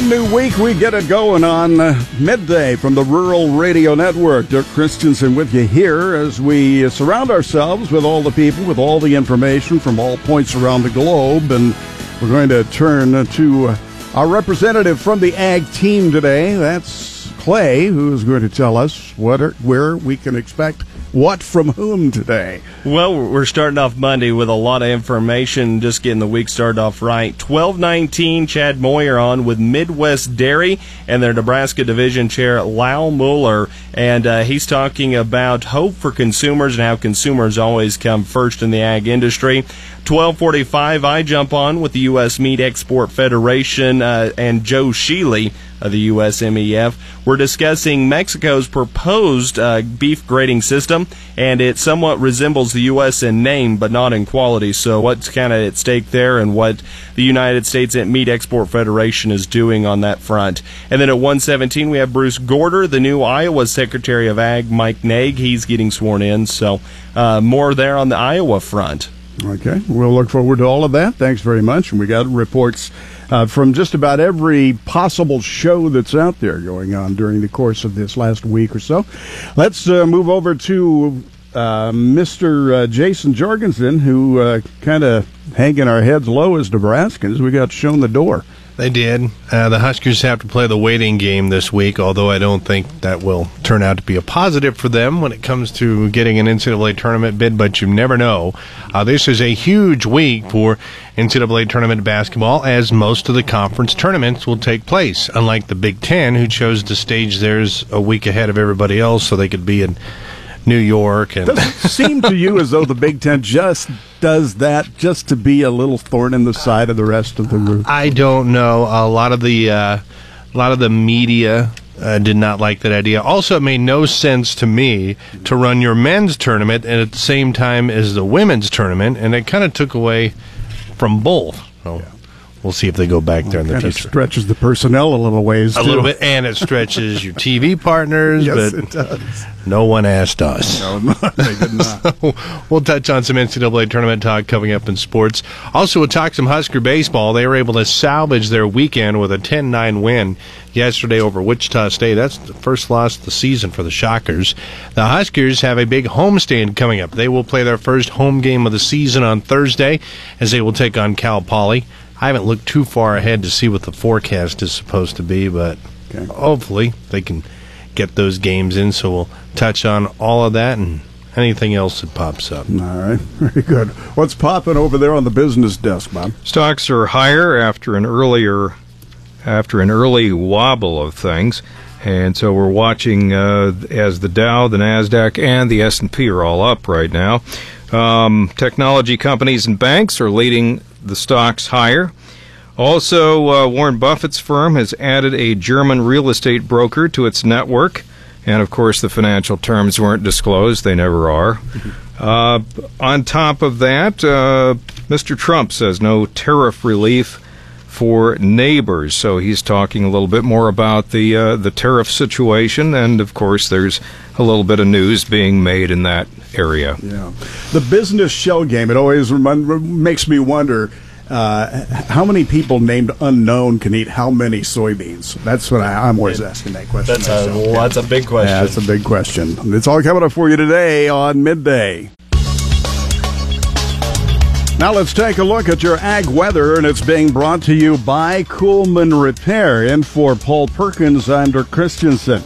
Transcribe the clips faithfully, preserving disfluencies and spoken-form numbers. brand new week. We get it going on midday from the Rural Radio Network. Dirk Christensen with you here as we surround ourselves with all the people, with all the information from all points around the globe. And we're going to turn to our representative from the ag team today. That's Clay, who is going to tell us what are, where we can expect what from whom today? Well, we're starting off Monday with a lot of information, just getting the week started off right. twelve nineteen, Chad Moyer on with Midwest Dairy and their Nebraska Division Chair, Lyle Mueller. And uh, he's talking about hope for consumers and how consumers always come first in the ag industry. twelve forty-five, I jump on with the U S. Meat Export Federation uh, and Joe Sheely of the U S M E F. We're discussing Mexico's proposed uh, beef grading system, and it somewhat resembles the U S in name but not in quality. So what's kind of at stake there and what the United States Meat Export Federation is doing on that front. And then at one seventeen, we have Bruce Gorder, the new Iowa Secretary of Ag, Mike Naig. He's getting sworn in, so uh, more there on the Iowa front. Okay, we'll look forward to all of that. Thanks very much. And we got reports uh, from just about every possible show that's out there going on during the course of this last week or so. Let's uh, move over to uh, Mister Uh, Jason Jorgensen, who uh, kind of hanging our heads low as Nebraskans. We got shown the door. They did. Uh, the Huskers have to play the waiting game this week, although I don't think that will turn out to be a positive for them when it comes to getting an N C double A tournament bid, but you never know. Uh, this is a huge week for N C double A tournament basketball, as most of the conference tournaments will take place, unlike the Big Ten, who chose to stage theirs a week ahead of everybody else so they could be in New York. And does it seem to you as though the Big Ten just does that just to be a little thorn in the side of the rest of the group? I don't know. A lot of the, uh, a lot of the media uh, did not like that idea. Also, it made no sense to me to run your men's tournament at the same time as the women's tournament, and it kind of took away from both. So. Yeah. We'll see if they go back there well, in the kind future. It stretches the personnel a little ways, a too. little bit, and it stretches your T V partners. Yes, but it does. No one asked us. No, they did not. So we'll touch on some N C double A tournament talk coming up in sports. Also, we'll talk some Husker baseball. They were able to salvage their weekend with a ten nine win yesterday over Wichita State. That's the first loss of the season for the Shockers. The Huskers have a big homestand coming up. They will play their first home game of the season on Thursday as they will take on Cal Poly. I haven't looked too far ahead to see what the forecast is supposed to be, but okay. Hopefully they can get those games in, so we'll touch on all of that and anything else that pops up. All right, very good. What's popping over there on the business desk, Bob? Stocks are higher after an earlier, after an early wobble of things, and so we're watching uh, as the Dow, the NASDAQ, and the S and P are all up right now. Um, technology companies and banks are leading the stocks higher. Also, uh, Warren Buffett's firm has added a German real estate broker to its network. And, of course, the financial terms weren't disclosed. They never are. Mm-hmm. Uh, on top of that, uh, Mister Trump says no tariff relief for neighbors. So he's talking a little bit more about the uh, the tariff situation. And, of course, there's a little bit of news being made in that area. Yeah, the business shell game, it always rem- makes me wonder uh, how many people named unknown can eat how many soybeans. That's what I, I'm always asking that question. That's a, well, that's a big question. Yeah, that's a big question. It's all coming up for you today on Midday. Now let's take a look at your ag weather, and it's being brought to you by Kuhlman Repair. And for Paul Perkins, I'm Dirk Christensen.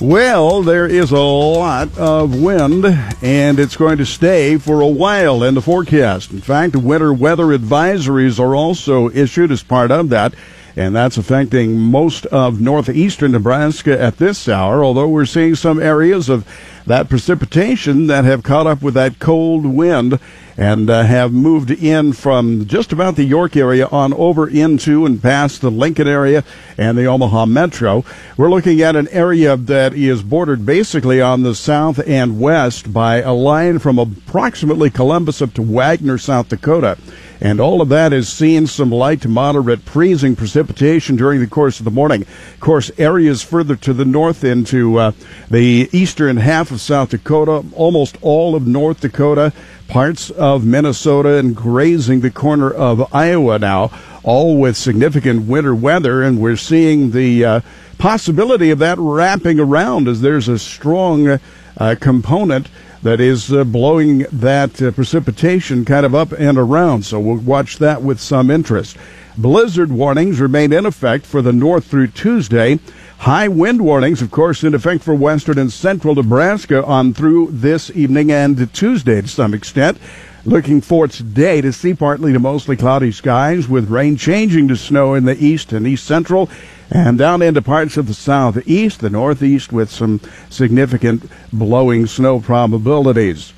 Well, there is a lot of wind, and it's going to stay for a while in the forecast. In fact, winter weather advisories are also issued as part of that, and that's affecting most of northeastern Nebraska at this hour, although we're seeing some areas of that precipitation that have caught up with that cold wind and uh, have moved in from just about the York area on over into and past the Lincoln area and the Omaha Metro. We're looking at an area that is bordered basically on the south and west by a line from approximately Columbus up to Wagner, South Dakota. And all of that is seeing some light to moderate freezing precipitation during the course of the morning. Of course, areas further to the north into uh, the eastern half of South Dakota, almost all of North Dakota, parts of Minnesota, and grazing the corner of Iowa now, all with significant winter weather. And we're seeing the uh, possibility of that wrapping around as there's a strong uh, component that is uh, blowing that uh, precipitation kind of up and around. So we'll watch that with some interest. Blizzard warnings remain in effect for the north through Tuesday. High wind warnings, of course, in effect for western and central Nebraska on through this evening and Tuesday to some extent. Looking for today to see partly to mostly cloudy skies with rain changing to snow in the east and east central and down into parts of the southeast, the northeast with some significant blowing snow probabilities.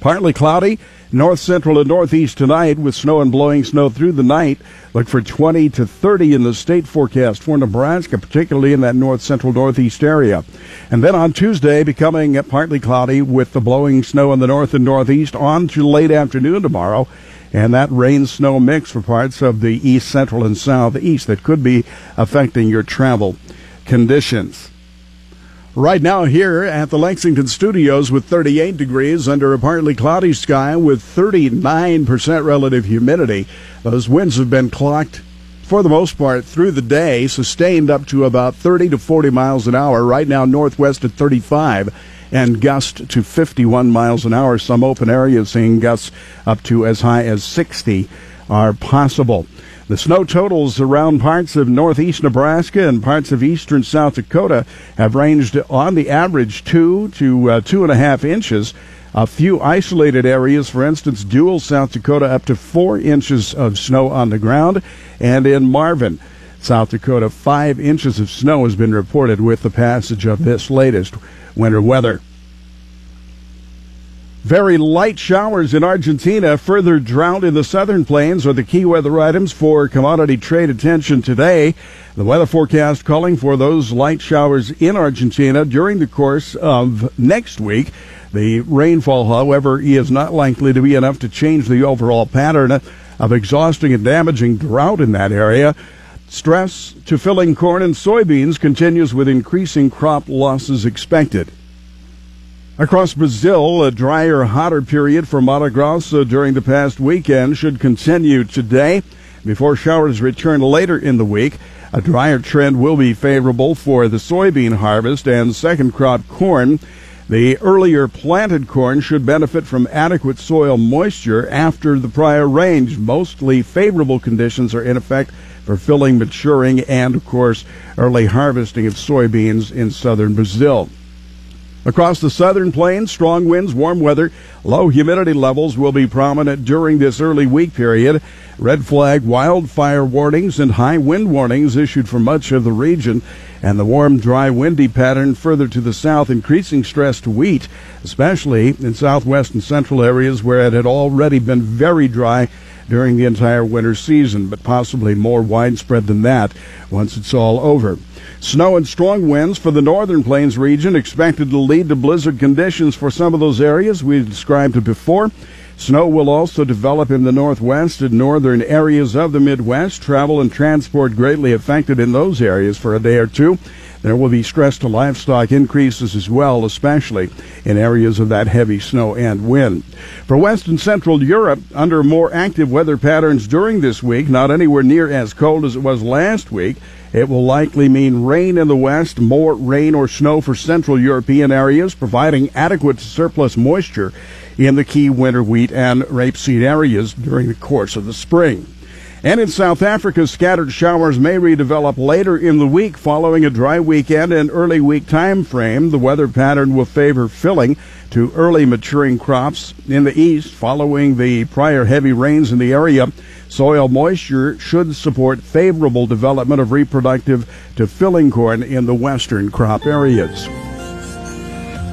Partly cloudy, north central and northeast tonight with snow and blowing snow through the night. Look for twenty to thirty in the state forecast for Nebraska, particularly in that north central northeast area. And then on Tuesday, becoming partly cloudy with the blowing snow in the north and northeast on to late afternoon tomorrow. And that rain-snow mix for parts of the east central and southeast that could be affecting your travel conditions. Right now here at the Lexington studios with thirty-eight degrees under a partly cloudy sky with thirty-nine percent relative humidity. Those winds have been clocked for the most part through the day, sustained up to about thirty to forty miles an hour. Right now northwest at thirty-five and gust to fifty-one miles an hour. Some open areas seeing gusts up to as high as sixty are possible. The snow totals around parts of northeast Nebraska and parts of eastern South Dakota have ranged on the average two to uh, two and a half inches. A few isolated areas, for instance, Dual, South Dakota, up to four inches of snow on the ground. And in Marvin, South Dakota, five inches of snow has been reported with the passage of this latest winter weather. Very light showers in Argentina, further drought in the southern plains are the key weather items for commodity trade attention today. The weather forecast calling for those light showers in Argentina during the course of next week. The rainfall, however, is not likely to be enough to change the overall pattern of exhausting and damaging drought in that area. Stress to filling corn and soybeans continues with increasing crop losses expected. Across Brazil, a drier, hotter period for Mato Grosso during the past weekend should continue today before showers return later in the week. A drier trend will be favorable for the soybean harvest and second crop corn. The earlier planted corn should benefit from adequate soil moisture after the prior rains. Mostly favorable conditions are in effect for filling, maturing, and, of course, early harvesting of soybeans in southern Brazil. Across the southern plains, strong winds, warm weather, low humidity levels will be prominent during this early week period. Red flag wildfire warnings and high wind warnings issued for much of the region. And the warm, dry, windy pattern further to the south, increasing stress to wheat, especially in southwest and central areas where it had already been very dry during the entire winter season, but possibly more widespread than that once it's all over. Snow and strong winds for the northern plains region expected to lead to blizzard conditions for some of those areas we described before. Snow will also develop in the northwest and northern areas of the Midwest. Travel and transport greatly affected in those areas for a day or two. There will be stress to livestock increases as well, especially in areas of that heavy snow and wind. For West and Central Europe, under more active weather patterns during this week, not anywhere near as cold as it was last week, it will likely mean rain in the west, more rain or snow for Central European areas, providing adequate surplus moisture in the key winter wheat and rapeseed areas during the course of the spring. And in South Africa, scattered showers may redevelop later in the week following a dry weekend and early week time frame. The weather pattern will favor filling to early maturing crops in the east following the prior heavy rains in the area. Soil moisture should support favorable development of reproductive to filling corn in the western crop areas.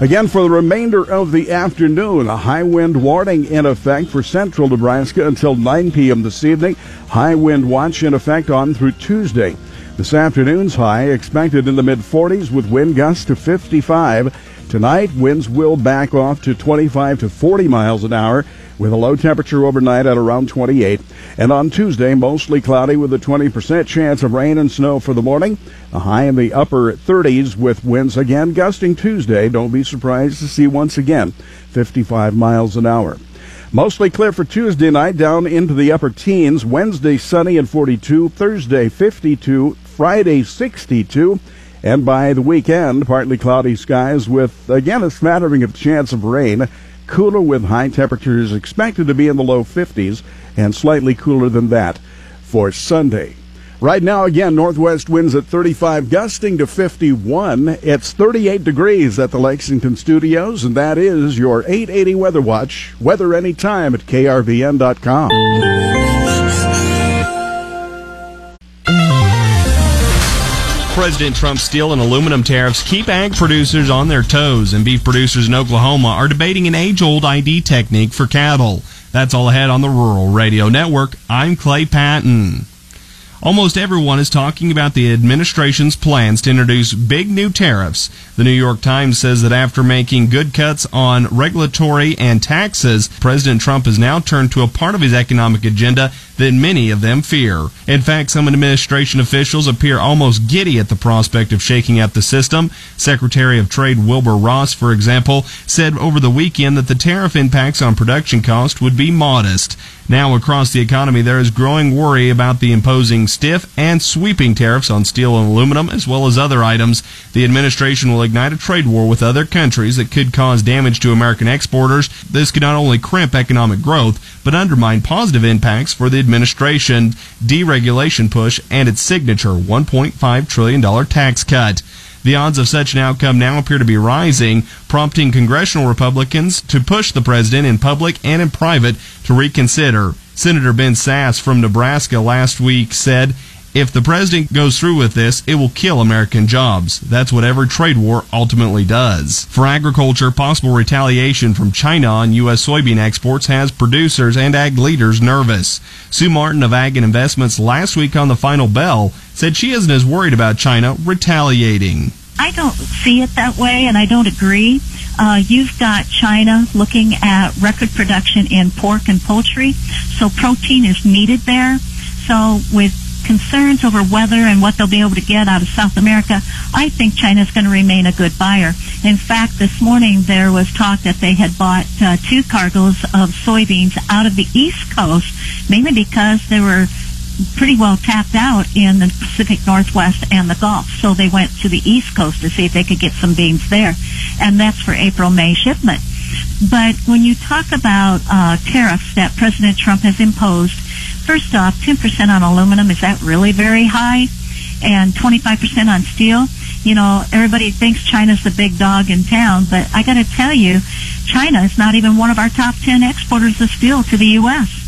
Again, for the remainder of the afternoon, a high wind warning in effect for central Nebraska until nine p.m. this evening. High wind watch in effect on through Tuesday. This afternoon's high expected in the mid forties with wind gusts to fifty-five. Tonight, winds will back off to twenty-five to forty miles an hour with a low temperature overnight at around twenty-eight. And on Tuesday, mostly cloudy with a twenty percent chance of rain and snow for the morning. A high in the upper thirties with winds again gusting Tuesday. Don't be surprised to see once again fifty-five miles an hour. Mostly clear for Tuesday night, down into the upper teens. Wednesday, sunny and forty-two. Thursday, fifty-two. Friday, sixty-two. And by the weekend, partly cloudy skies with, again, a smattering of chance of rain. Cooler with high temperatures expected to be in the low fifties and slightly cooler than that for Sunday. Right now, again, northwest winds at thirty-five, gusting to fifty-one. It's thirty-eight degrees at the Lexington studios, and that is your eight eighty Weather Watch. Weather anytime at K R V N dot com. President Trump's steel and aluminum tariffs keep ag producers on their toes, and beef producers in Oklahoma are debating an age-old I D technique for cattle. That's all ahead on the Rural Radio Network. I'm Clay Patton. Almost everyone is talking about the administration's plans to introduce big new tariffs. The New York Times says that after making good cuts on regulatory and taxes, President Trump has now turned to a part of his economic agenda that many of them fear. In fact, some administration officials appear almost giddy at the prospect of shaking up the system. Secretary of Trade Wilbur Ross, for example, said over the weekend that the tariff impacts on production cost would be modest. Now, across the economy, there is growing worry about the imposing stiff and sweeping tariffs on steel and aluminum, as well as other items. The administration will ignite a trade war with other countries that could cause damage to American exporters. This could not only crimp economic growth, but undermine positive impacts for the administration's deregulation push and its signature one point five trillion dollars tax cut. The odds of such an outcome now appear to be rising, prompting congressional Republicans to push the president in public and in private to reconsider. Senator Ben Sasse from Nebraska last week said, "If the president goes through with this, it will kill American jobs. That's what every trade war ultimately does." For agriculture, possible retaliation from China on U S soybean exports has producers and ag leaders nervous. Sue Martin of Ag and Investments last week on The Final Bell said she isn't as worried about China retaliating. I don't see it that way, and I don't agree. Uh, you've got China looking at record production in pork and poultry, so protein is needed there. So with concerns over weather and what they'll be able to get out of South America, I think China's going to remain a good buyer. In fact, this morning there was talk that they had bought uh, two cargoes of soybeans out of the East Coast, mainly because they were pretty well tapped out in the Pacific Northwest and the Gulf. So they went to the East Coast to see if they could get some beans there. And that's for April-May shipment. But when you talk about uh, tariffs that President Trump has imposed, first off, ten percent on aluminum, is that really very high? And twenty-five percent on steel? You know, everybody thinks China's the big dog in town, but I got to tell you, China is not even one of our top ten exporters of steel to the U S.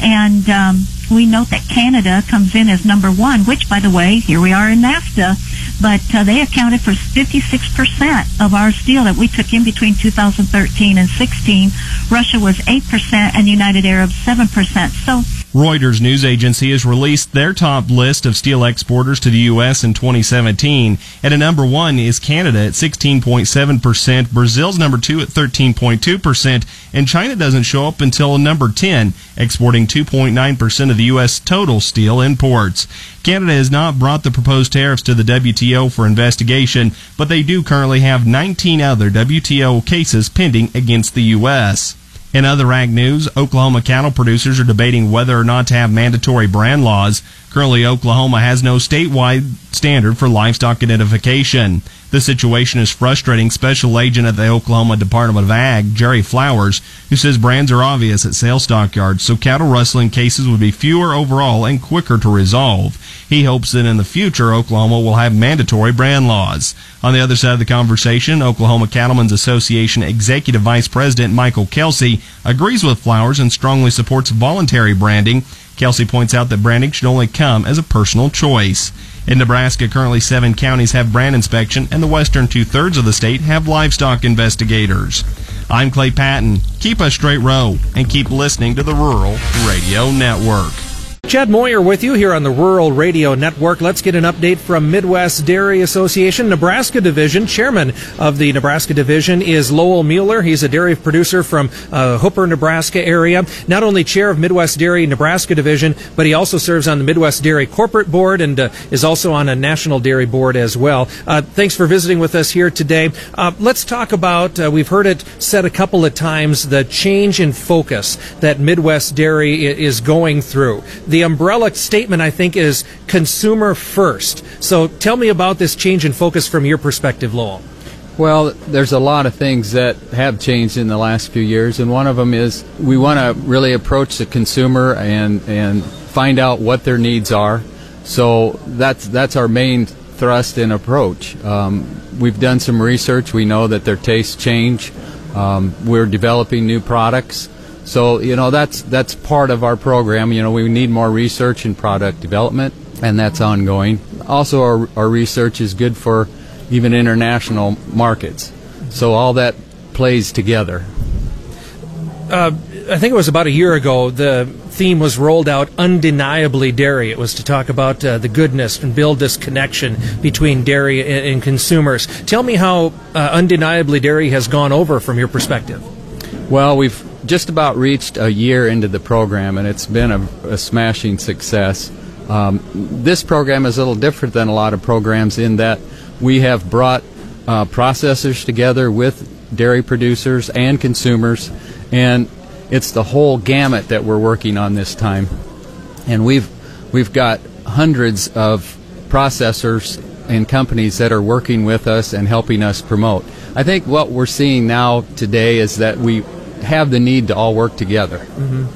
And um, we note that Canada comes in as number one, which, by the way, here we are in NAFTA, but uh, they accounted for fifty-six percent of our steel that we took in between two thousand thirteen and sixteen. Russia was eight percent and the United Arab seven percent. So Reuters news agency has released their top list of steel exporters to the U S in twenty seventeen. And at number one is Canada at sixteen point seven percent, Brazil's number two at thirteen point two percent, and China doesn't show up until number ten, exporting two point nine percent of the U S total steel imports. Canada has not brought the proposed tariffs to the W T O for investigation, but they do currently have nineteen other W T O cases pending against the U S. In other ag news, Oklahoma cattle producers are debating whether or not to have mandatory brand laws. Currently, Oklahoma has no statewide standard for livestock identification. The situation is frustrating Special Agent at the Oklahoma Department of Ag, Jerry Flowers, who says brands are obvious at sale stockyards, so cattle rustling cases would be fewer overall and quicker to resolve. He hopes that in the future, Oklahoma will have mandatory brand laws. On the other side of the conversation, Oklahoma Cattlemen's Association Executive Vice President Michael Kelsey agrees with Flowers and strongly supports voluntary branding. Kelsey points out that branding should only come as a personal choice. In Nebraska, currently seven counties have brand inspection, and the western two-thirds of the state have livestock investigators. I'm Clay Patton. Keep a straight row, and keep listening to the Rural Radio Network. Chad Moyer with you here on the Rural Radio Network. Let's get an update from Midwest Dairy Association, Nebraska Division. Chairman of the Nebraska Division is Lowell Mueller. He's a dairy producer from uh, Hooper, Nebraska area. Not only chair of Midwest Dairy Nebraska Division, but he also serves on the Midwest Dairy Corporate Board and uh, is also on a national dairy board as well. Uh, thanks for visiting with us here today. Uh, let's talk about, uh, we've heard it said a couple of times, the change in focus that Midwest Dairy is going through. The The umbrella statement, I think, is consumer first. So tell me about this change in focus from your perspective, Lowell. Well, there's a lot of things that have changed in the last few years, and one of them is we want to really approach the consumer and and find out what their needs are. So that's that's our main thrust and approach. Um, we've done some research. We know that their tastes change. Um, we're developing new products. So, you know, that's that's part of our program. You know, we need more research and product development, and that's ongoing. Also, our, our research is good for even international markets. So all that plays together. Uh, I think it was about a year ago, the theme was rolled out, Undeniably Dairy. It was to talk about uh, the goodness and build this connection between dairy and, and consumers. Tell me how uh, Undeniably Dairy has gone over from your perspective. Well, we've just about reached a year into the program, and it's been a, a smashing success. Um, this program is a little different than a lot of programs in that we have brought uh, processors together with dairy producers and consumers, and it's the whole gamut that we're working on this time. And we've we've got hundreds of processors and companies that are working with us and helping us promote. I think what we're seeing now today is that we have the need to all work together. Mm-hmm.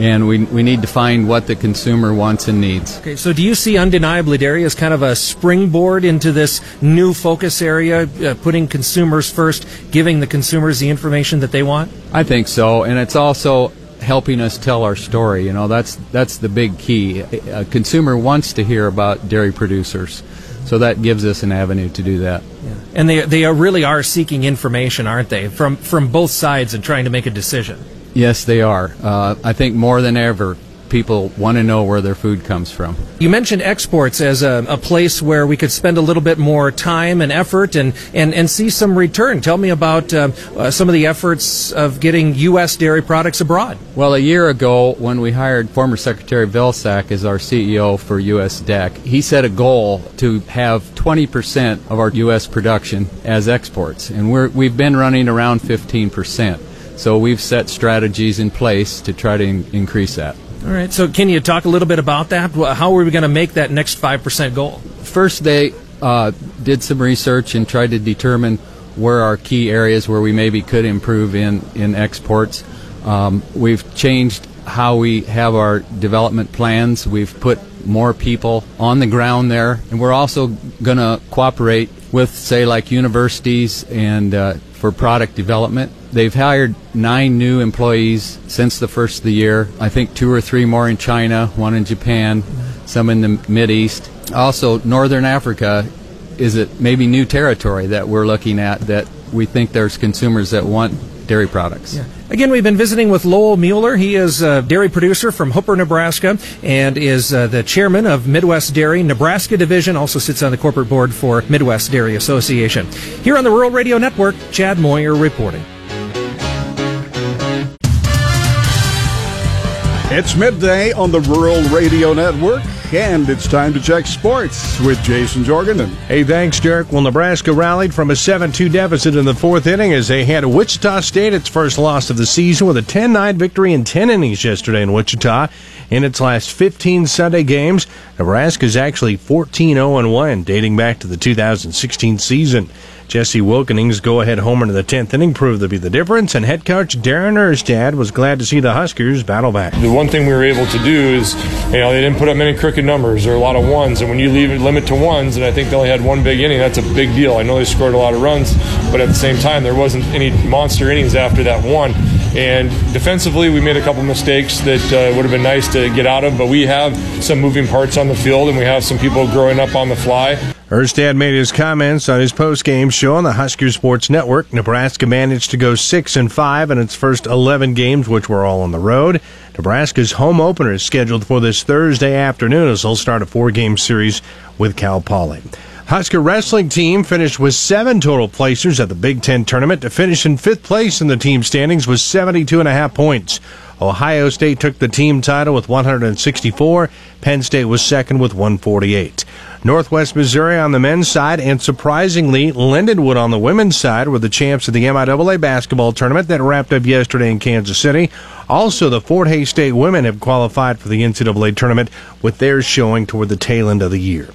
And we we need to find what the consumer wants and needs. Okay, so do you see Undeniably Dairy as kind of a springboard into this new focus area, uh, putting consumers first, giving the consumers the information that they want? I think so, and it's also helping us tell our story. You know, that's that's the big key. A consumer wants to hear about dairy producers. So that gives us an avenue to do that. Yeah. And they they are really are seeking information, aren't they, from from both sides and trying to make a decision? Yes, they are. Uh, I think more than ever, people want to know where their food comes from. You mentioned exports as a, a place where we could spend a little bit more time and effort and, and, and see some return. Tell me about um, uh, some of the efforts of getting U S dairy products abroad. Well, a year ago when we hired former Secretary Vilsack as our C E O for U S D E C, he set a goal to have twenty percent of our U S production as exports, and we're, we've been running around fifteen percent. So we've set strategies in place to try to in- increase that. All right, so can you talk a little bit about that? How are we going to make that next five percent goal? First, they uh, did some research and tried to determine where our key areas where we maybe could improve in, in exports. Um, we've changed how we have our development plans. We've put more people on the ground there, and we're also going to cooperate with, say, like universities and uh, for product development. They've hired nine new employees since the first of the year. I think two or three more in China, one in Japan, some in the Mideast. Also, Northern Africa is it maybe new territory that we're looking at that we think there's consumers that want dairy products. Yeah. Again, we've been visiting with Lowell Mueller. He is a dairy producer from Hooper, Nebraska, and is uh, the chairman of Midwest Dairy Nebraska Division, also sits on the corporate board for Midwest Dairy Association. Here on the Rural Radio Network, Chad Moyer reporting. It's midday on the Rural Radio Network, and it's time to check sports with Jason Jorgensen. Hey, thanks, Dirk. Well, Nebraska rallied from a seven two deficit in the fourth inning as they had Wichita State its first loss of the season with a ten nine victory in ten innings yesterday in Wichita. In its last fifteen Sunday games, Nebraska's actually fourteen oh one, dating back to the two thousand sixteen season. Jesse Wilkening's go-ahead homer in the tenth inning proved to be the difference, and head coach Darren Erstad was glad to see the Huskers battle back. The one thing we were able to do is, you know, they didn't put up many crooked numbers or a lot of ones, and when you leave it limit to ones, and I think they only had one big inning, that's a big deal. I know they scored a lot of runs, but at the same time, there wasn't any monster innings after that one. And defensively, we made a couple mistakes that uh, would have been nice to get out of, but we have some moving parts on the field, and we have some people growing up on the fly. Erstad made his comments on his post-game show on the Husker Sports Network. Nebraska managed to go six and five in its first eleven games, which were all on the road. Nebraska's home opener is scheduled for this Thursday afternoon as they'll start a four-game series with Cal Poly. Husker wrestling team finished with seven total placers at the Big Ten tournament. To finish in fifth place in the team standings was seventy-two point five points. Ohio State took the team title with one hundred sixty-four. Penn State was second with one hundred forty-eight. Northwest Missouri on the men's side, and surprisingly, Lindenwood on the women's side were the champs of the M I A A basketball tournament that wrapped up yesterday in Kansas City. Also, the Fort Hays State women have qualified for the N C double A tournament with their showing toward the tail end of the year.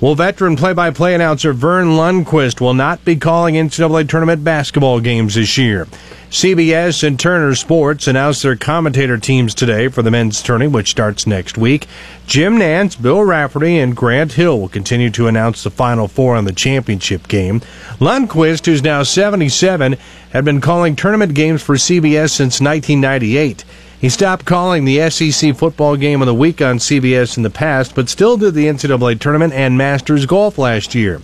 Well, veteran play-by-play announcer Vern Lundquist will not be calling N C double A tournament basketball games this year. C B S and Turner Sports announced their commentator teams today for the men's tourney, which starts next week. Jim Nantz, Bill Rafferty, and Grant Hill will continue to announce the Final Four on the championship game. Lundquist, who's now seventy-seven, had been calling tournament games for C B S since nineteen ninety-eight. He stopped calling the S E C football game of the week on C B S in the past, but still did the N C double A tournament and Masters golf last year.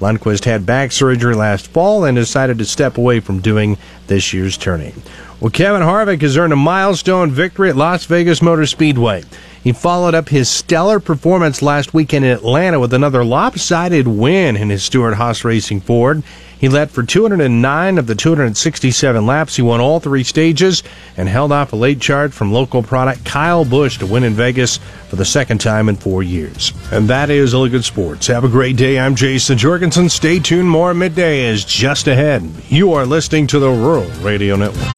Lundquist had back surgery last fall and decided to step away from doing this year's tourney. Well, Kevin Harvick has earned a milestone victory at Las Vegas Motor Speedway. He followed up his stellar performance last weekend in Atlanta with another lopsided win in his Stewart-Haas Racing Ford. He led for two hundred nine of the two hundred sixty-seven laps. He won all three stages and held off a late charge from local product Kyle Busch to win in Vegas for the second time in four years. And that is a look at sports. Have a great day. I'm Jason Jorgensen. Stay tuned. More Midday is just ahead. You are listening to the Rural Radio Network.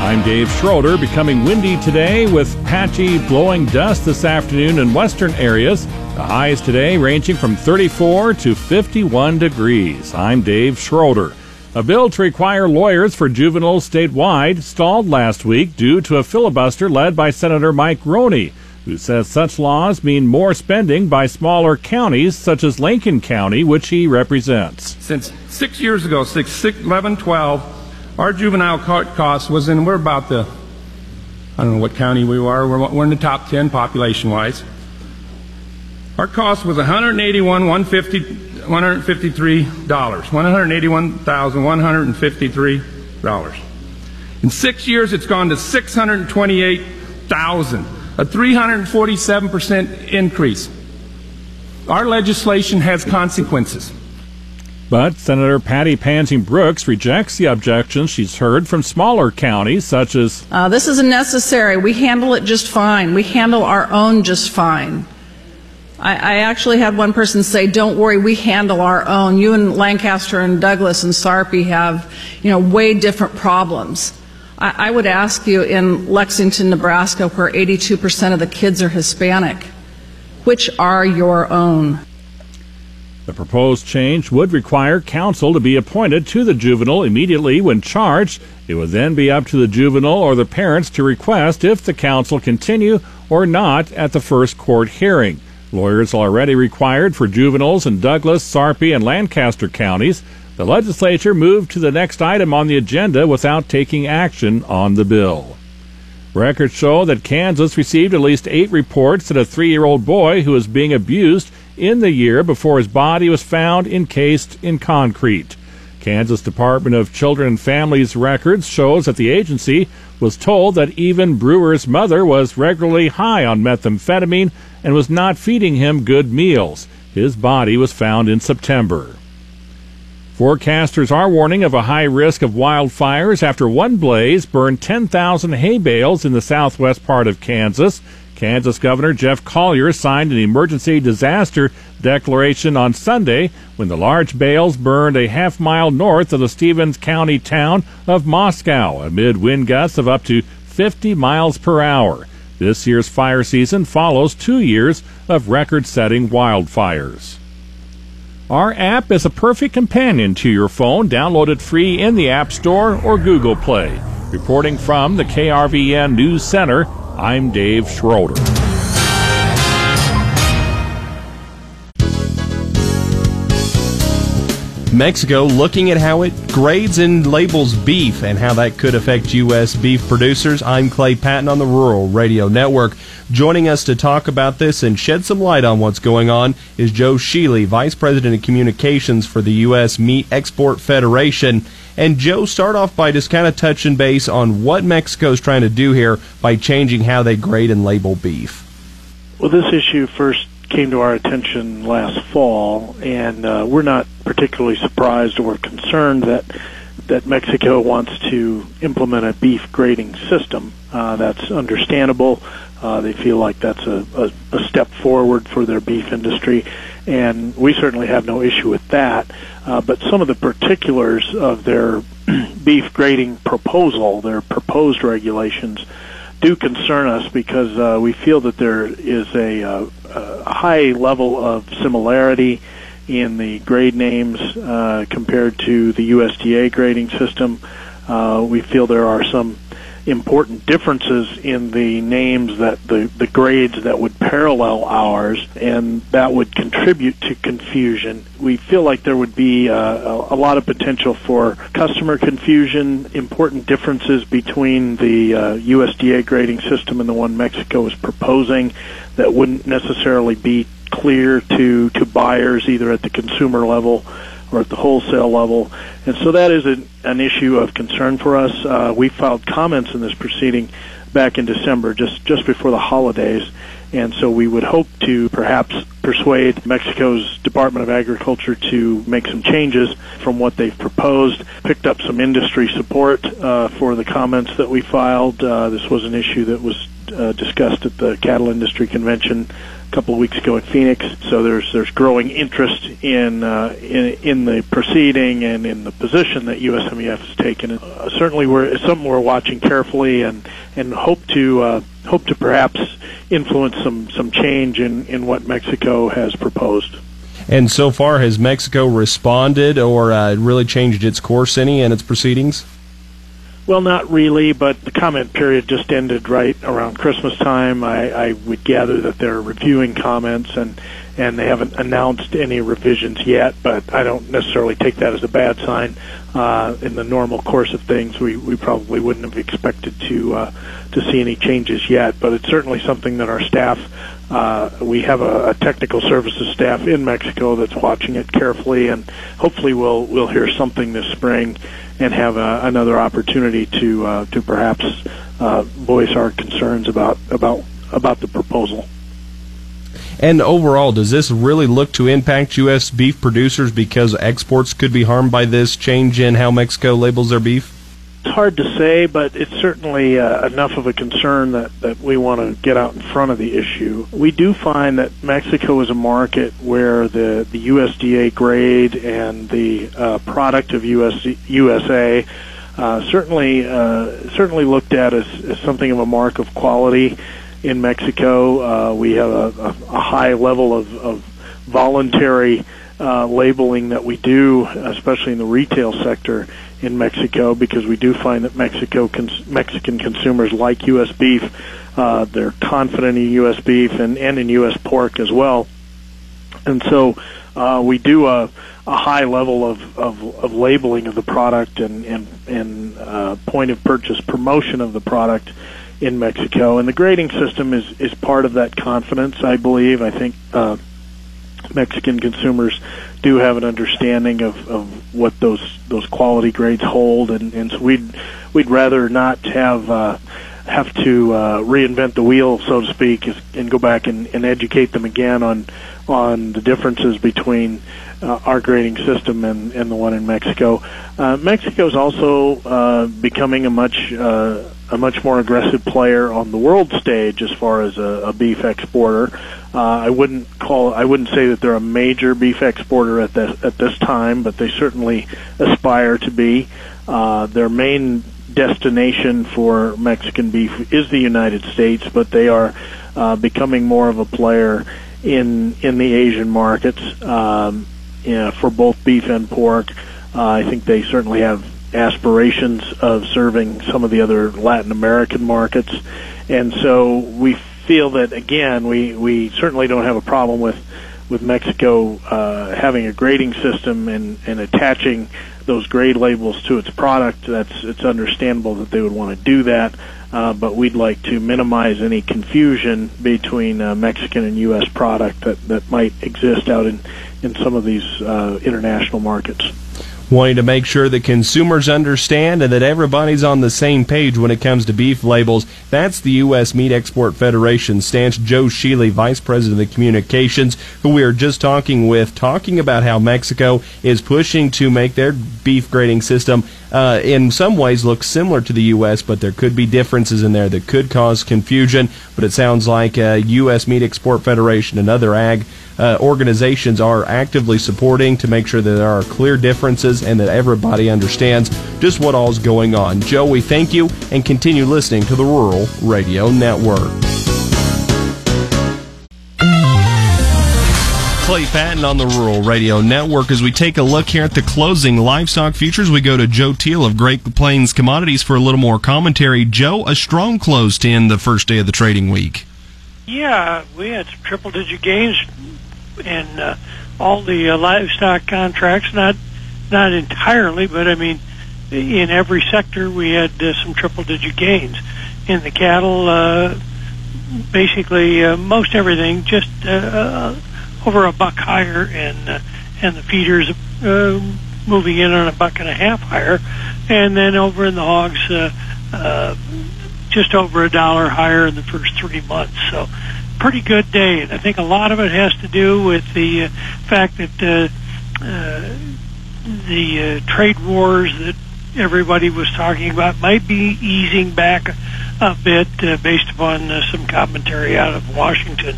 I'm Dave Schroeder. Becoming windy today with patchy blowing dust this afternoon in western areas. The highs today ranging from thirty-four to fifty-one degrees. I'm Dave Schroeder. A bill to require lawyers for juveniles statewide stalled last week due to a filibuster led by Senator Mike Roney, who says such laws mean more spending by smaller counties such as Lincoln County, which he represents. Since six years ago, six, six, eleven, twelve, our juvenile court cost was in, we're about the, I don't know what county we are, we're, we're in the top ten population-wise. Our cost was one hundred eighty-one thousand one hundred fifty-three dollars, one hundred eighty-one thousand one hundred fifty-three dollars. In six years, it's gone to six hundred twenty-eight thousand dollars, a three hundred forty-seven percent increase. Our legislation has consequences. But Senator Patty Pansing Brooks rejects the objections she's heard from smaller counties, such as... Uh, this isn't necessary. We handle it just fine. We handle our own just fine. I, I actually had one person say, don't worry, we handle our own. You and Lancaster and Douglas and Sarpy have, you know, way different problems. I, I would ask you, in Lexington, Nebraska, where eighty-two percent of the kids are Hispanic, which are your own? The proposed change would require counsel to be appointed to the juvenile immediately when charged. It would then be up to the juvenile or the parents to request if the counsel continue or not at the first court hearing. Lawyers are already required for juveniles in Douglas, Sarpy, and Lancaster counties. The legislature moved to the next item on the agenda without taking action on the bill. Records show that Kansas received at least eight reports that a three-year-old boy who was being abused in the year before his body was found encased in concrete. Kansas Department of Children and Families records shows that the agency was told that even Brewer's mother was regularly high on methamphetamine and was not feeding him good meals. His body was found in September. Forecasters are warning of a high risk of wildfires after one blaze burned ten thousand hay bales in the southwest part of Kansas. Kansas Governor Jeff Collier signed an emergency disaster declaration on Sunday when the large bales burned a half mile north of the Stevens County town of Moscow amid wind gusts of up to fifty miles per hour. This year's fire season follows two years of record-setting wildfires. Our app is a perfect companion to your phone. Download it free in the App Store or Google Play. Reporting from the K R V N News Center, I'm Dave Schroeder. Mexico looking at how it grades and labels beef and how that could affect U S beef producers. I'm Clay Patton on the Rural Radio Network. Joining us to talk about this and shed some light on what's going on is Joe Sheely, Vice President of Communications for the U S. Meat Export Federation. And Joe, start off by just kind of touching base on what Mexico's trying to do here by changing how they grade and label beef. Well, this issue first came to our attention last fall, and uh, we're not particularly surprised or concerned that that Mexico wants to implement a beef grading system. Uh, that's understandable. Uh, they feel like that's a, a, a step forward for their beef industry, and we certainly have no issue with that. Uh, but some of the particulars of their beef grading proposal, their proposed regulations, do concern us because uh, we feel that there is a, uh, a high level of similarity in the grade names uh, compared to the U S D A grading system. Uh, we feel there are some important differences in the names that the, the grades that would parallel ours, and that would contribute to confusion. We feel like there would be uh, a, a lot of potential for customer confusion, important differences between the uh, U S D A grading system and the one Mexico is proposing that wouldn't necessarily be clear to, to buyers either at the consumer level or at the wholesale level. And so that is an, an issue of concern for us. Uh, we filed comments in this proceeding back in December, just, just before the holidays, and so we would hope to perhaps persuade Mexico's Department of Agriculture to make some changes from what they've proposed. Picked up some industry support uh, for the comments that we filed. Uh, this was an issue that was uh, discussed at the Cattle Industry Convention a couple of weeks ago in Phoenix, so there's there's growing interest in uh, in, in the proceeding and in the position that U S M E F has taken. Uh, certainly, we're it's something we're watching carefully and and hope to uh, hope to perhaps influence some some change in in what Mexico has proposed. And so far, has Mexico responded or uh, really changed its course any in its proceedings? Well, not really, but the comment period just ended right around Christmas time. I, I would gather that they're reviewing comments, and, and they haven't announced any revisions yet, but I don't necessarily take that as a bad sign. Uh, in the normal course of things, we, we probably wouldn't have expected to uh, to see any changes yet, but it's certainly something that our staff, uh, we have a, a technical services staff in Mexico that's watching it carefully, and hopefully we'll we'll hear something this spring and have uh, another opportunity to uh, to perhaps uh, voice our concerns about about about the proposal. And overall, does this really look to impact U S beef producers because exports could be harmed by this change in how Mexico labels their beef? It's hard to say, but it's certainly uh, enough of a concern that, that we want to get out in front of the issue. We do find that Mexico is a market where the, the U S D A grade and the uh, product of U S, U S A uh, certainly uh, certainly looked at as, as something of a mark of quality. In Mexico, uh, we have a, a, a high level of, of voluntary uh, labeling that we do, especially in the retail sector in Mexico, because we do find that Mexico cons- Mexican consumers like U S beef. Uh, they're confident in U S beef and, and in U S pork as well. And so uh, we do a, a high level of, of, of labeling of the product and, and, and uh, point of purchase promotion of the product in Mexico, and the grading system is, is part of that confidence, I believe. I think uh, Mexican consumers do have an understanding of, of what those those quality grades hold, and, and so we'd we'd rather not have uh, have to uh, reinvent the wheel, so to speak, and go back and, and educate them again on on the differences between uh, our grading system and, and the one in Mexico. Uh, Mexico is also uh, becoming a much uh, a much more aggressive player on the world stage as far as a, a beef exporter. Uh, I wouldn't call I wouldn't say that they're a major beef exporter at this at this time, but they certainly aspire to be. Uh, their main destination for Mexican beef is the United States, but they are uh, becoming more of a player in in the Asian markets um, you know, for both beef and pork. Uh, I think they certainly have aspirations of serving some of the other Latin American markets, and so we feel that again we we certainly don't have a problem with with Mexico uh, having a grading system and, and attaching those grade labels to its product. That's it's understandable that they would want to do that, uh, but we'd like to minimize any confusion between uh, Mexican and U S product that, that might exist out in, in some of these uh, international markets. Wanting to make sure that consumers understand and that everybody's on the same page when it comes to beef labels. That's the U S. Meat Export Federation stance. Joe Sheely, Vice President of Communications, who we are just talking with, talking about how Mexico is pushing to make their beef grading system uh, in some ways look similar to the U S, but there could be differences in there that could cause confusion. But it sounds like uh, U S. Meat Export Federation and other ag Uh, organizations are actively supporting to make sure that there are clear differences and that everybody understands just what all's going on. Joe, we thank you and continue listening to the Rural Radio Network. Clay Patton on the Rural Radio Network. As we take a look here at the closing livestock futures, we go to Joe Teal of Great Plains Commodities for a little more commentary. Joe, a strong close to end the first day of the trading week. Yeah, we had some triple-digit gains in uh, all the uh, livestock contracts, not not entirely, but I mean, in every sector we had uh, some triple-digit gains. In the cattle, uh, basically uh, most everything, just uh, over a buck higher, and uh, and the feeders uh, moving in on a buck and a half higher, and then over in the hogs, uh, uh, just over a dollar higher in the first three months. So, pretty good day, and I think a lot of it has to do with the uh, fact that uh, uh, the uh, trade wars that everybody was talking about might be easing back a bit uh, based upon uh, some commentary out of Washington.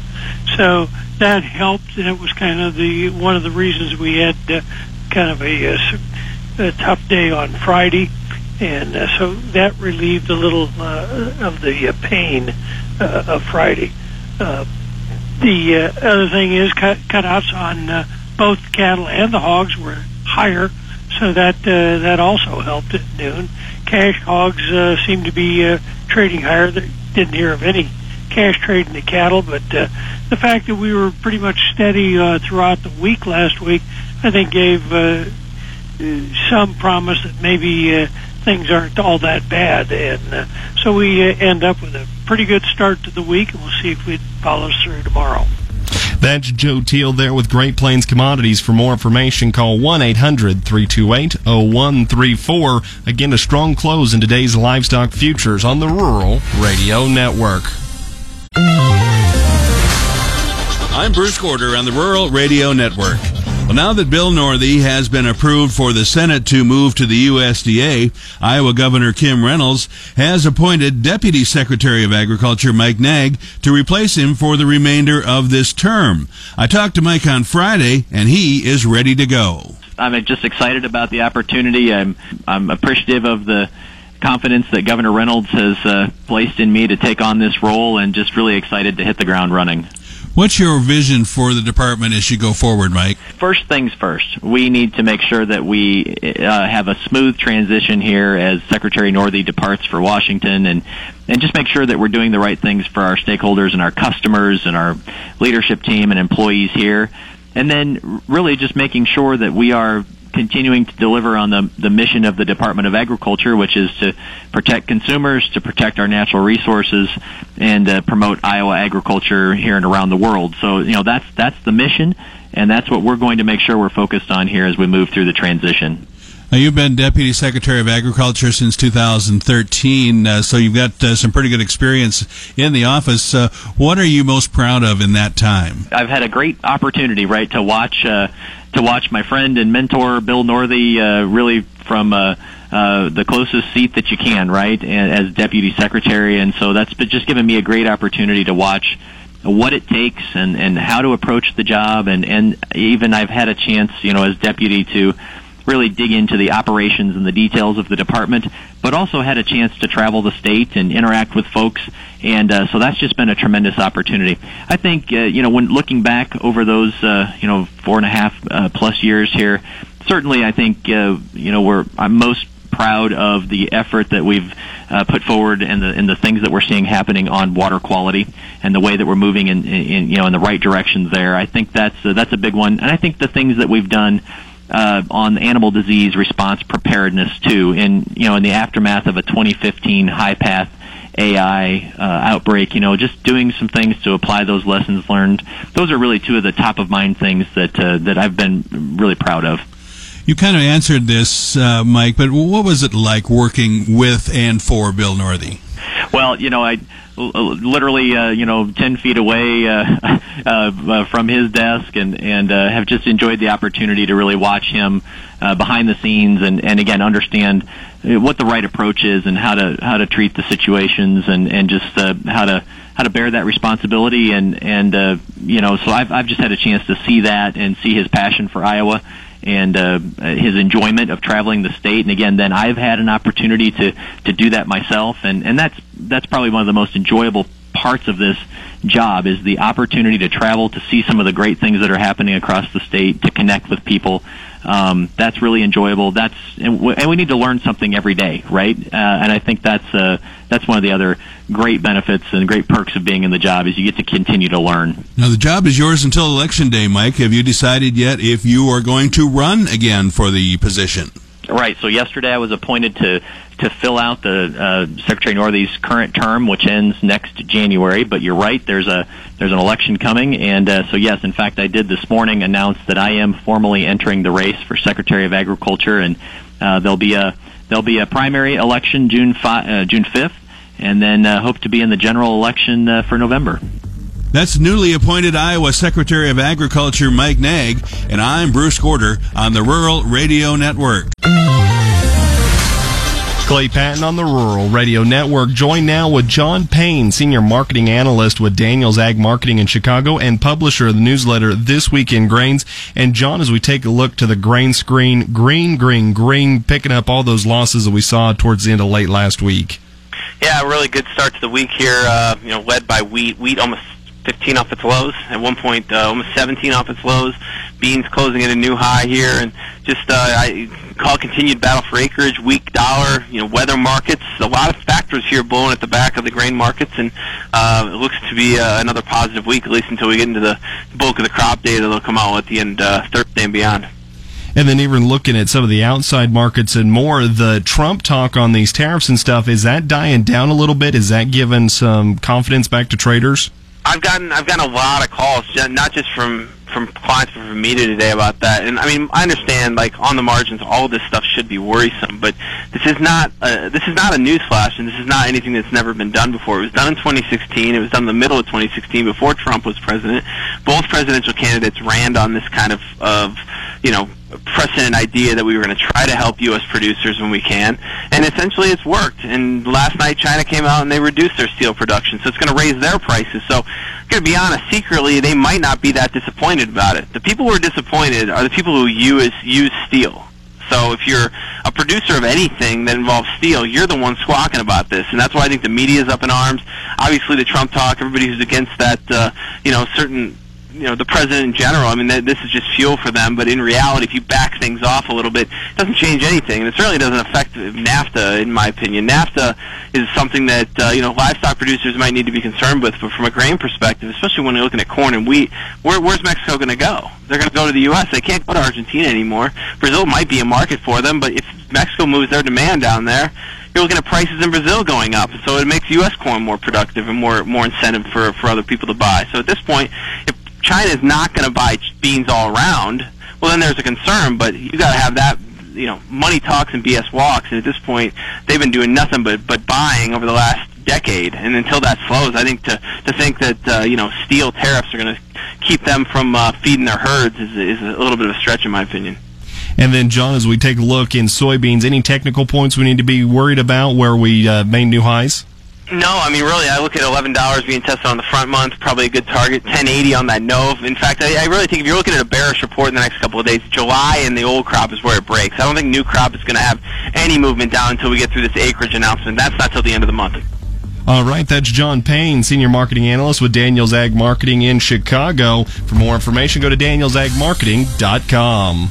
So that helped, and it was kind of the one of the reasons we had uh, kind of a, a tough day on Friday, and uh, so that relieved a little uh, of the uh, pain uh, of Friday. Uh, the uh, other thing is cut, cutouts on uh, both cattle and the hogs were higher, so that uh, that also helped at noon. Cash hogs uh, seem to be uh, trading higher. Didn't hear of any cash trade in the cattle, but uh, the fact that we were pretty much steady uh, throughout the week last week, I think gave uh, some promise that maybe uh, things aren't all that bad, and uh, so we uh, end up with a pretty good start to the week, and we'll see if it follows through tomorrow. That's Joe Teal there with Great Plains Commodities. For more information, call one eight hundred, three two eight, zero one three four. Again, a strong close in today's livestock futures on the Rural Radio Network. I'm Bruce Gorder on the Rural Radio Network. Well, now that Bill Northey has been approved for the Senate to move to the U S D A, Iowa Governor Kim Reynolds has appointed Deputy Secretary of Agriculture Mike Naig to replace him for the remainder of this term. I talked to Mike on Friday, and he is ready to go. I'm just excited about the opportunity. I'm, I'm appreciative of the confidence that Governor Reynolds has uh, placed in me to take on this role, and just really excited to hit the ground running. What's your vision for the department as you go forward, Mike? First things first. We need to make sure that we uh, have a smooth transition here as Secretary Northey departs for Washington, and, and just make sure that we're doing the right things for our stakeholders and our customers and our leadership team and employees here. And then really just making sure that we are continuing to deliver on the, the mission of the Department of Agriculture, which is to protect consumers, to protect our natural resources, and uh, promote Iowa agriculture here and around the world. So, you know, that's that's the mission, and that's what we're going to make sure we're focused on here as we move through the transition. Now, you've been Deputy Secretary of Agriculture since two thousand thirteen, uh, so you've got uh, some pretty good experience in the office. Uh, what are you most proud of in that time? I've had a great opportunity, right, to watch uh, to watch my friend and mentor Bill Northey uh, really from uh, uh, the closest seat that you can, right, as Deputy Secretary. And so that's just given me a great opportunity to watch what it takes and, and how to approach the job. And, and even I've had a chance, you know, as deputy to really dig into the operations and the details of the department, but also had a chance to travel the state and interact with folks, and uh, so that's just been a tremendous opportunity. I think, uh, you know, when looking back over those, uh, you know, four and a half uh, plus years here, certainly I think, uh, you know, we're I'm most proud of the effort that we've uh, put forward and the and the things that we're seeing happening on water quality and the way that we're moving in, in you know in the right directions there. I think that's uh, that's a big one, and I think the things that we've done uh, on animal disease response preparedness too. In you know in the aftermath of a twenty fifteen high-path A I uh, outbreak, you know, just doing some things to apply those lessons learned. Those are really two of the top of mind things that uh, that I've been really proud of. You kind of answered this, uh, Mike, but what was it like working with and for Bill Northey? Well, you know, I literally, uh, you know, ten feet away uh, uh, from his desk, and and uh, have just enjoyed the opportunity to really watch him uh, behind the scenes, and and again understand what the right approach is and how to how to treat the situations, and and just uh, how to how to bear that responsibility, and and uh, you know, so I've I've just had a chance to see that and see his passion for Iowa. And uh, his enjoyment of traveling the state, and again, then I've had an opportunity to to do that myself, and and that's that's probably one of the most enjoyable parts of this job is the opportunity to travel to see some of the great things that are happening across the state, to connect with people. Um, that's really enjoyable. That's and, w- and we need to learn something every day, right? Uh, and I think that's uh, that's one of the other great benefits and great perks of being in the job is you get to continue to learn. Now the job is yours until election day, Mike. Have you decided yet if you are going to run again for the position? Right. So yesterday I was appointed to to fill out the uh, Secretary Northey's current term, which ends next January. But you're right, there's a there's an election coming, and uh, so yes, in fact, I did this morning announce that I am formally entering the race for Secretary of Agriculture, and uh, there'll be a there'll be a primary election June fi- uh, June fifth, and then uh, hope to be in the general election uh, for November. That's newly appointed Iowa Secretary of Agriculture Mike Naig, and I'm Bruce Gorder on the Rural Radio Network. Clay Patton on the Rural Radio Network. Joined now with John Payne, Senior Marketing Analyst with Daniels Ag Marketing in Chicago and publisher of the newsletter This Week in Grains. And John, as we take a look to the grain screen, green, green, green, picking up all those losses that we saw towards the end of late last week. Yeah, really good start to the week here, uh, you know, led by wheat. Wheat almost fifteen off its lows, at one point uh, almost seventeen off its lows. Beans closing at a new high here, and just uh, I call continued battle for acreage, weak dollar, you know, weather markets, a lot of factors here blowing at the back of the grain markets, and uh, it looks to be uh, another positive week, at least until we get into the bulk of the crop data that'll come out at the end uh, Thursday and beyond. And then even looking at some of the outside markets and more, the Trump talk on these tariffs and stuff, is that dying down a little bit? Is that giving some confidence back to traders? I've gotten I've gotten a lot of calls, not just from, from clients, but from media today about that. And I mean, I understand, like, on the margins, all this stuff should be worrisome, but this is not a, this is not a newsflash, and this is not anything that's never been done before. It was done in twenty sixteen. It was done in the middle of twenty sixteen, before Trump was president. Both presidential candidates ran on this kind of of you know. precedent idea that we were going to try to help U S producers when we can, and essentially it's worked. And last night China came out and they reduced their steel production, so it's going to raise their prices. So I'm going to be honest, secretly they might not be that disappointed about it. The people who are disappointed are the people who use, use steel. So if you're a producer of anything that involves steel, you're the one squawking about this, and that's why I think the media is up in arms. Obviously the Trump talk, everybody who's against that, uh, you know, certain you know, the president in general, I mean, this is just fuel for them, but in reality, if you back things off a little bit, it doesn't change anything, and it certainly doesn't affect NAFTA, in my opinion. NAFTA is something that, uh, you know, livestock producers might need to be concerned with, but from a grain perspective, especially when you're looking at corn and wheat, where, where's Mexico going to go? They're going to go to the U S. They can't go to Argentina anymore. Brazil might be a market for them, but if Mexico moves their demand down there, you're looking at prices in Brazil going up, so it makes U S corn more productive and more more incentive for, for other people to buy. So at this point, if China's not going to buy beans all around, well, then there's a concern, but you got to have that, you know, money talks and B S walks, and at this point, they've been doing nothing but, but buying over the last decade, and until that slows, I think to, to think that, uh, you know, steel tariffs are going to keep them from uh, feeding their herds is, is a little bit of a stretch, in my opinion. And then, John, as we take a look in soybeans, any technical points we need to be worried about where we uh, made new highs? No, I mean, really, I look at eleven dollars being tested on the front month, probably a good target, ten eighty on that N O V. In fact, I, I really think if you're looking at a bearish report in the next couple of days, July and the old crop is where it breaks. I don't think new crop is going to have any movement down until we get through this acreage announcement. That's not till the end of the month. All right, that's John Payne, Senior Marketing Analyst with Daniels Ag Marketing in Chicago. For more information, go to daniels ag marketing dot com.